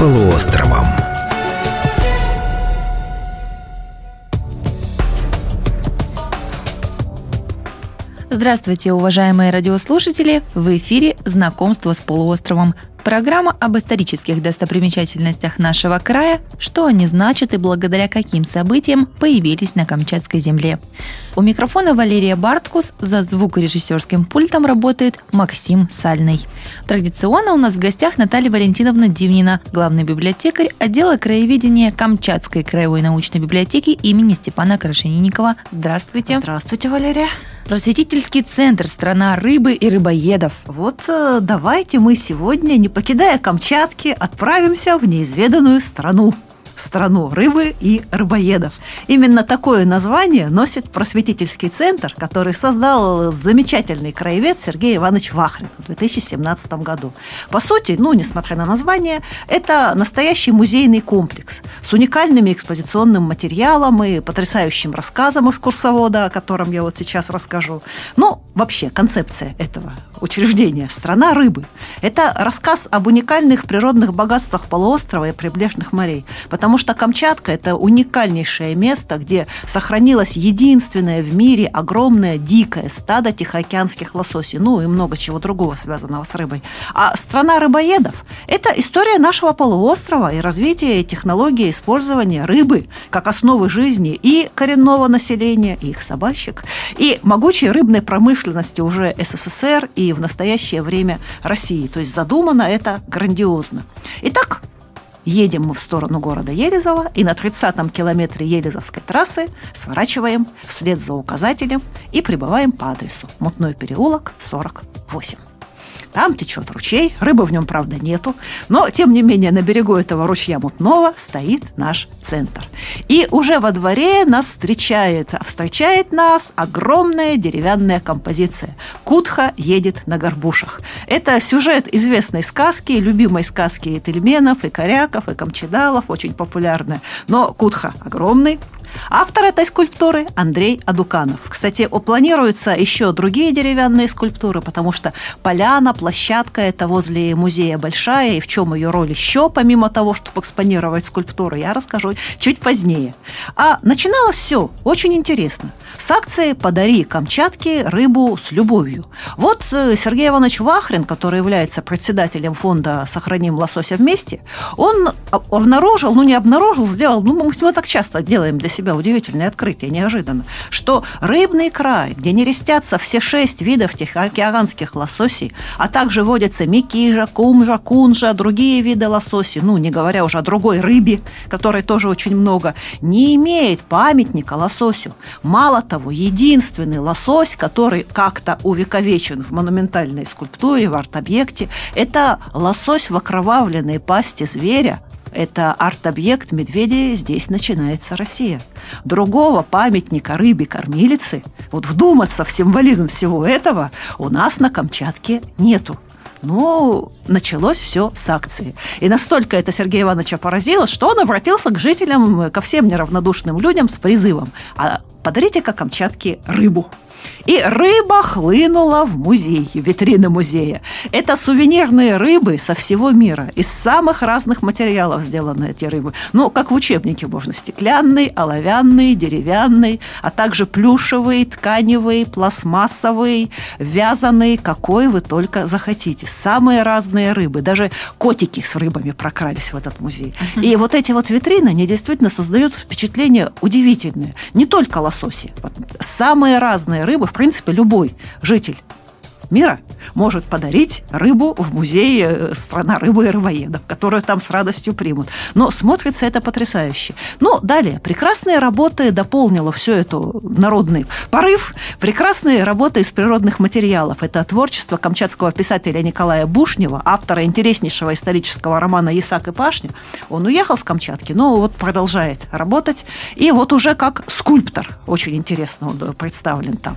полуостровом. Здравствуйте, уважаемые радиослушатели! В эфире «Знакомство с полуостровом». Программа об исторических достопримечательностях нашего края, что они значат и благодаря каким событиям появились на Камчатской земле. У микрофона Валерия Барткус, за звукорежиссерским пультом работает Максим Сальный. Традиционно у нас в гостях Наталья Валентиновна Дивнина, главный библиотекарь отдела краеведения Камчатской краевой научной библиотеки имени Степана Крашенинникова. Здравствуйте! Здравствуйте, Валерия! Просветительский центр «Страна рыбы и рыбоедов». Вот давайте мы сегодня, не покидая Камчатки, отправимся в неизведанную страну. Страну рыбы и рыбоедов. Именно такое название носит просветительский центр, который создал замечательный краевед Сергей Иванович Вахрин в 2017 году. По сути, несмотря на название, это настоящий музейный комплекс с уникальным экспозиционным материалом и потрясающим рассказом экскурсовода, о котором я сейчас расскажу. Вообще, концепция этого учреждения «Страна рыбы» – это рассказ об уникальных природных богатствах полуострова и прибрежных морей, потому что Камчатка – это уникальнейшее место, где сохранилось единственное в мире огромное дикое стадо тихоокеанских лососей, и много чего другого, связанного с рыбой. А страна рыбоедов – это история нашего полуострова и развитие технологии использования рыбы как основы жизни и коренного населения, и их собачек, и могучей рыбной промышленности уже СССР и в настоящее время России. То есть задумано это грандиозно. Итак, едем мы в сторону города Елизово, и на 30-м километре Елизовской трассы сворачиваем вслед за указателем и прибываем по адресу Мутной переулок, 48. Там течет ручей, рыбы в нем, правда, нету, но, тем не менее, на берегу этого ручья Мутного стоит наш центр. И уже во дворе нас встречает нас огромная деревянная композиция «Кутха едет на горбушах». Это сюжет известной сказки, любимой сказки и тельменов, и коряков, и камчадалов, очень популярная. Но Кутха огромный. Автор этой скульптуры Андрей Адуканов. Кстати, планируются еще другие деревянные скульптуры, потому что поляна, площадка, это возле музея большая, и в чем ее роль еще, помимо того, чтобы экспонировать скульптуры, я расскажу чуть позднее. А начиналось все очень интересно с акции «Подари Камчатке рыбу с любовью». Вот Сергей Иванович Вахрин, который является председателем фонда «Сохраним лосося вместе», он сделал, мы так часто делаем для себя удивительное открытие, неожиданно, что рыбный край, где нерестятся все 6 видов тихоокеанских лососей, а также водятся микижа, кумжа, кунжа, другие виды лососей, не говоря уже о другой рыбе, которой тоже очень много, не имеет памятника лососю. Мало того, единственный лосось, который как-то увековечен в монументальной скульптуре, в арт-объекте, это лосось в окровавленной пасти зверя. Это арт-объект медведей, здесь начинается Россия. Другого памятника рыбе-кормилице, вдуматься в символизм всего этого, у нас на Камчатке нету. Началось все с акции. И настолько это Сергея Ивановича поразило, что он обратился к жителям, ко всем неравнодушным людям с призывом: «А подарите-ка Камчатке рыбу». И рыба хлынула в музей, в витрины музея. Это сувенирные рыбы со всего мира. Из самых разных материалов сделаны эти рыбы. Как в учебнике можно. Стеклянный, оловянный, деревянный, а также плюшевый, тканевый, пластмассовый, вязаный, какой вы только захотите. Самые разные рыбы. Даже котики с рыбами прокрались в этот музей. И эти витрины, они действительно создают впечатление удивительное. Не только лососи. Самые разные рыбы, в принципе, любой житель мира может подарить рыбу в музее «Страна рыбы и рыбоедов», которую там с радостью примут. Но смотрится это потрясающе. Далее. Прекрасные работы дополнила все эту народный порыв. Прекрасные работы из природных материалов. Это творчество камчатского писателя Николая Бушнева, автора интереснейшего исторического романа «Ясак и пашня». Он уехал с Камчатки, но продолжает работать. И уже как скульптор очень интересно он представлен там.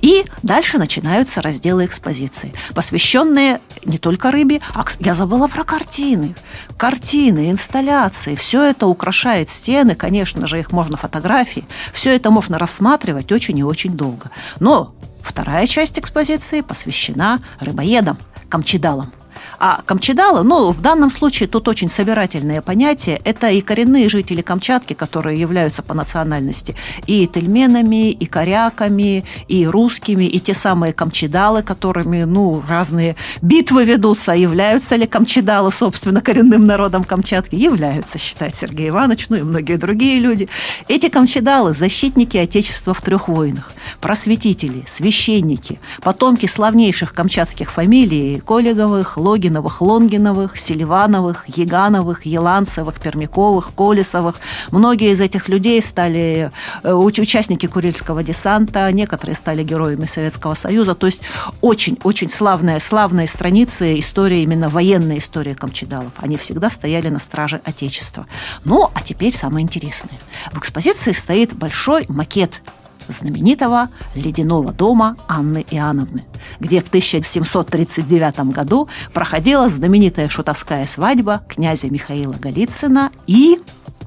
И дальше начинаются разделы экспозиции, посвященные не только рыбе, я забыла про картины. Картины, инсталляции, все это украшает стены, конечно же, их можно фотографии, все это можно рассматривать очень и очень долго. Но вторая часть экспозиции посвящена рыбоедам, камчадалам. А камчадалы, ну, в данном случае тут очень собирательное понятие, это и коренные жители Камчатки, которые являются по национальности и тельменами, и коряками, и русскими, и те самые камчадалы, которыми, ну, разные битвы ведутся, являются ли камчадалы, собственно, коренным народом Камчатки, являются, считает Сергей Иванович, ну и многие другие люди. Эти камчадалы – защитники Отечества в трех войнах, просветители, священники, потомки славнейших камчатских фамилий – Колеговых, Логиновых, Лонгиновых, Селивановых, Ягановых, Еланцевых, Пермяковых, Колесовых. Многие из этих людей стали участники Курильского десанта, некоторые стали героями Советского Союза. То есть очень-очень славные страницы истории, именно военной истории камчадалов. Они всегда стояли на страже Отечества. Ну, а теперь самое интересное. В экспозиции стоит большой макет знаменитого ледяного дома Анны Иоанновны, где в 1739 году проходила знаменитая шутовская свадьба князя Михаила Голицына и,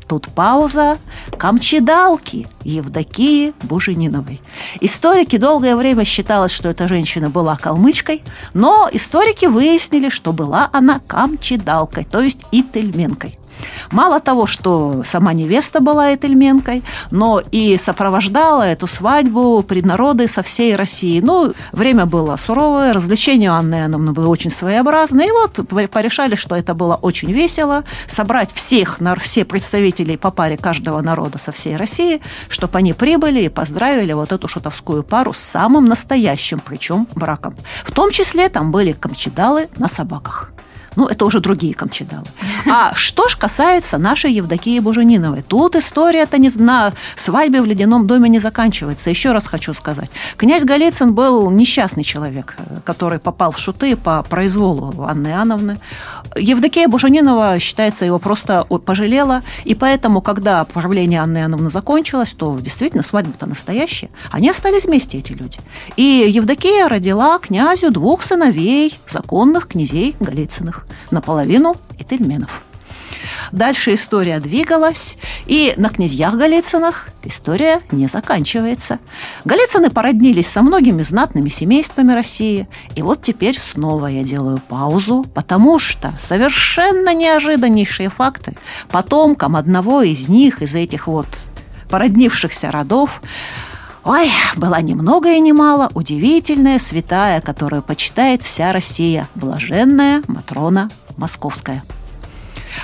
тут пауза, камчадалки Евдокии Бужениновой. Историки долгое время считалось, что эта женщина была калмычкой, но историки выяснили, что была она камчадалкой, то есть ительменкой. Мало того, что сама невеста была этельменкой, но и сопровождала эту свадьбу преднароды со всей России. Ну, время было суровое, развлечения у Анны Иоанновны было очень своеобразное. И вот порешали, что это было очень весело, собрать все представителей по паре каждого народа со всей России, чтобы они прибыли и поздравили вот эту шутовскую пару с самым настоящим, причем браком. В том числе там были камчадалы на собаках. Ну, это уже другие камчадалы. А что ж касается нашей Евдокии Бужениновой, тут история-то на свадьбе в ледяном доме не заканчивается. Еще раз хочу сказать. Князь Голицын был несчастный человек, который попал в шуты по произволу Анны Иоанновны. Евдокия Буженинова, считается, его просто пожалела. И поэтому, когда правление Анны Иоанновны закончилось, то действительно свадьба-то настоящая. Они остались вместе, эти люди. И Евдокия родила князю двух сыновей, законных князей Голицыных. Наполовину этельменов. Дальше история двигалась, и на князьях Голицынах история не заканчивается. Голицыны породнились со многими знатными семействами России. И вот теперь снова я делаю паузу, потому что совершенно неожиданнейшие факты. Потомкам одного из них, из этих вот породнившихся родов, ой, была ни много и ни мало удивительная святая, которую почитает вся Россия, блаженная Матрона Московская.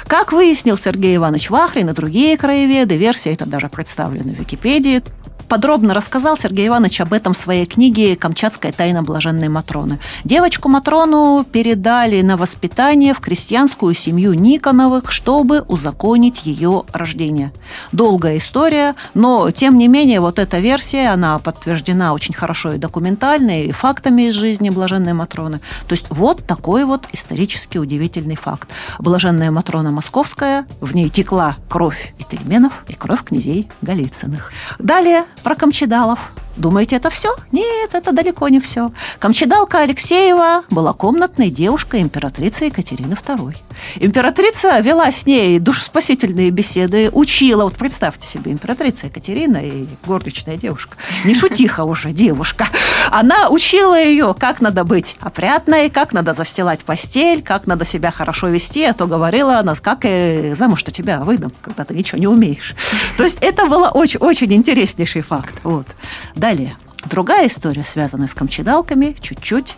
Как выяснил Сергей Иванович Вахрин и другие краеведы, версия эта даже представлена в Википедии, подробно рассказал Сергей Иванович об этом в своей книге «Камчатская тайна блаженной Матроны». Девочку Матрону передали на воспитание в крестьянскую семью Никоновых, чтобы узаконить ее рождение. Долгая история, но, тем не менее, вот эта версия, она подтверждена очень хорошо и документально, и фактами из жизни блаженной Матроны. То есть вот такой вот исторически удивительный факт. Блаженная Матрона Московская, в ней текла кровь этельменов и кровь князей Голицыных. Далее про камчадалов. Думаете, это все? Нет, это далеко не все. Камчадалка Алексеева была комнатной девушкой императрицы Екатерины II. Императрица вела с ней душеспасительные беседы, учила. Вот представьте себе, императрица Екатерина и горничная девушка. Не шутиха уже, девушка. Она учила ее, как надо быть опрятной, как надо застилать постель, как надо себя хорошо вести. А то говорила она, как и замуж-то тебя выдам, когда ты ничего не умеешь. То есть это был очень-очень интереснейший факт. Вот. Далее. Другая история, связанная с камчадалками, чуть-чуть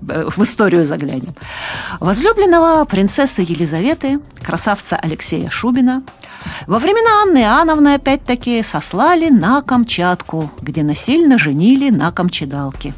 в историю заглянем. Возлюбленного принцессы Елизаветы, красавца Алексея Шубина, во времена Анны Иоанновны, опять-таки, сослали на Камчатку, где насильно женили на камчадалке.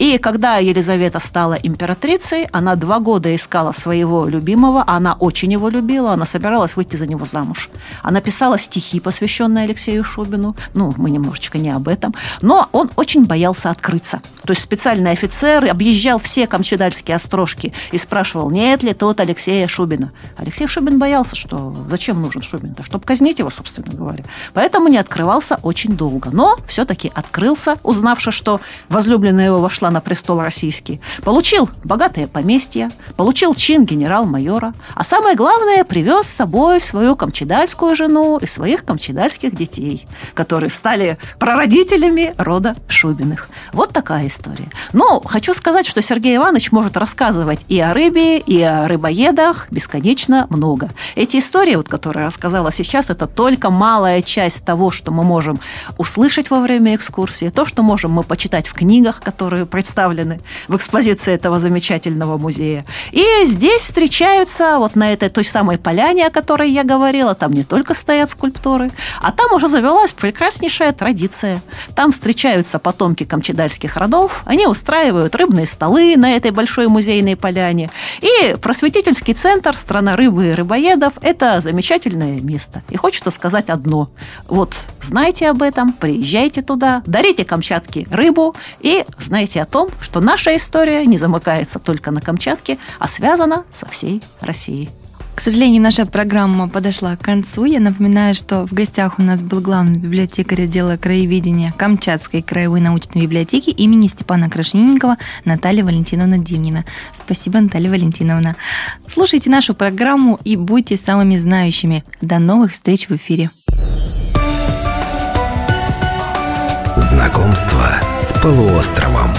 И когда Елизавета стала императрицей, она 2 года искала своего любимого, она очень его любила, она собиралась выйти за него замуж. Она писала стихи, посвященные Алексею Шубину. Ну, мы немножечко не об этом. Но он очень боялся открыться. То есть специальный офицер объезжал все камчадальские острожки и спрашивал, нет ли тот Алексея Шубина. Алексей Шубин боялся, что зачем нужен Шубин-то? Чтобы казнить его, собственно говоря. Поэтому не открывался очень долго. Но все-таки открылся, узнавши, что возлюбленная его вошла пришла на престол российский, получил богатое поместье, получил чин генерал-майора, а самое главное, привез с собой свою камчадальскую жену и своих камчадальских детей, которые стали прародителями рода Шубиных. Вот такая история. Но хочу сказать, что Сергей Иванович может рассказывать и о рыбе, и о рыбоедах бесконечно много. Эти истории, вот, которые я рассказала сейчас, это только малая часть того, что мы можем услышать во время экскурсии, то, что можем мы почитать в книгах, которые представлены в экспозиции этого замечательного музея. И здесь встречаются вот на этой той самой поляне, о которой я говорила, там не только стоят скульптуры, а там уже завелась прекраснейшая традиция. Там встречаются потомки камчадальских родов, они устраивают рыбные столы на этой большой музейной поляне. И просветительский центр «Страна рыбы и рыбоедов» – это замечательное место. И хочется сказать одно. Вот знайте об этом, приезжайте туда, дарите Камчатке рыбу и знайте о том, что наша история не замыкается только на Камчатке, а связана со всей Россией. К сожалению, наша программа подошла к концу. Я напоминаю, что в гостях у нас был главный библиотекарь отдела краеведения Камчатской краевой научной библиотеки имени Степана Крашенинникова Наталья Валентиновна Дивнина. Спасибо, Наталья Валентиновна. Слушайте нашу программу и будьте самыми знающими. До новых встреч в эфире. Знакомство с полуостровом.